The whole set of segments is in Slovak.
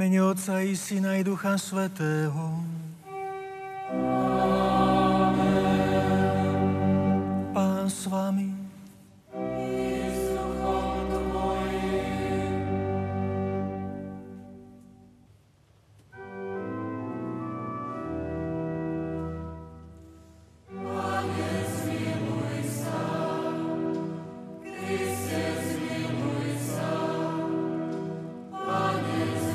V mene Otca i Syna i Ducha Svätého. Amen. Pán s vami. I s duchom tvojim. Pane, zmiluj sa. Kriste, zmiluj sa. Pane, zmiluj sa.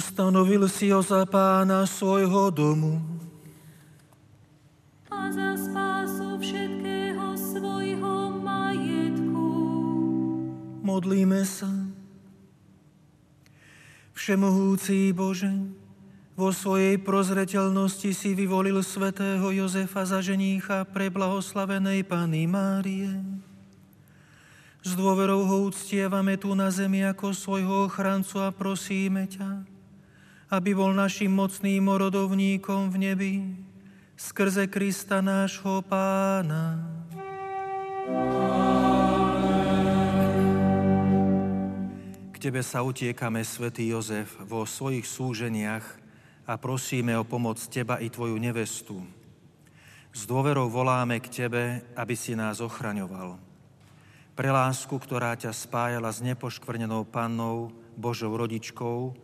Ustanovil si ho za pána svojho domu a za spásu všetkého svojho majetku. Modlíme sa. Všemohúci Bože, vo svojej prozreteľnosti si vyvolil svätého Jozefa za ženícha pre blahoslavenej Panny Márie. S dôverou ho uctievame tu na zemi ako svojho ochrancu a prosíme ťa, aby bol našim mocným orodovníkom v nebi, skrze Krista nášho Pána. Amen. K tebe sa utiekame, svätý Jozef, vo svojich súženiach a prosíme o pomoc teba i tvoju nevestu. S dôverou voláme k tebe, aby si nás ochraňoval. Pre lásku, ktorá ťa spájala s nepoškvrnenou Pannou, Božou rodičkou,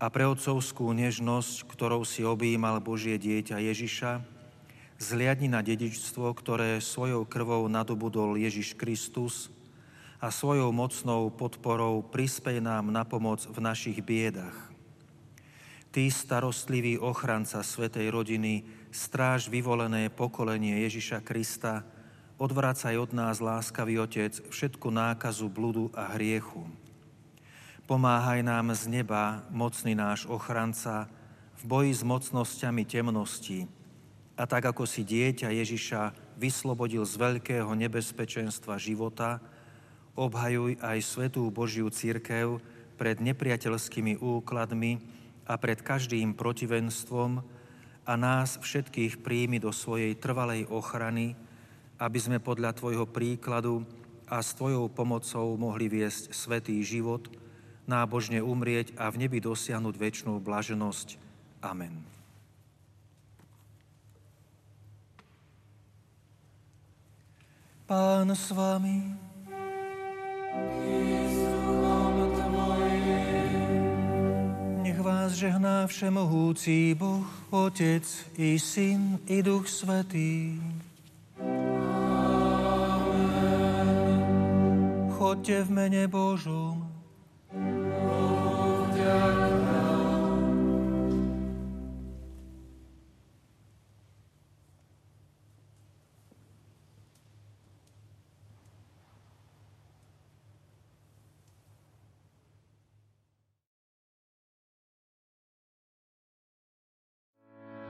a pre otcovskú nežnosť, ktorou si objímal Božie dieťa Ježiša, zhliadni na dedičstvo, ktoré svojou krvou nadobudol Ježiš Kristus a svojou mocnou podporou prispej nám na pomoc v našich biedách. Ty, starostlivý ochranca svätej rodiny, stráž vyvolené pokolenie Ježiša Krista, odvracaj od nás, láskavý Otec, všetku nákazu, bludu a hriechu. Pomáhaj nám z neba, mocný náš ochranca, v boji s mocnosťami temnosti. A tak, ako si dieťa Ježiša vyslobodil z veľkého nebezpečenstva života, obhajuj aj svätú Božiu cirkev pred nepriateľskými úkladmi a pred každým protivenstvom a nás všetkých príjmi do svojej trvalej ochrany, aby sme podľa tvojho príkladu a s tvojou pomocou mohli viesť svätý život, nábožne umrieť a v nebi dosiahnuť večnú blaženosť. Amen. Pán s vami. Nech vás žehná všemohúci Boh, Otec i Syn i Duch Svätý. Chodte v mene Božom.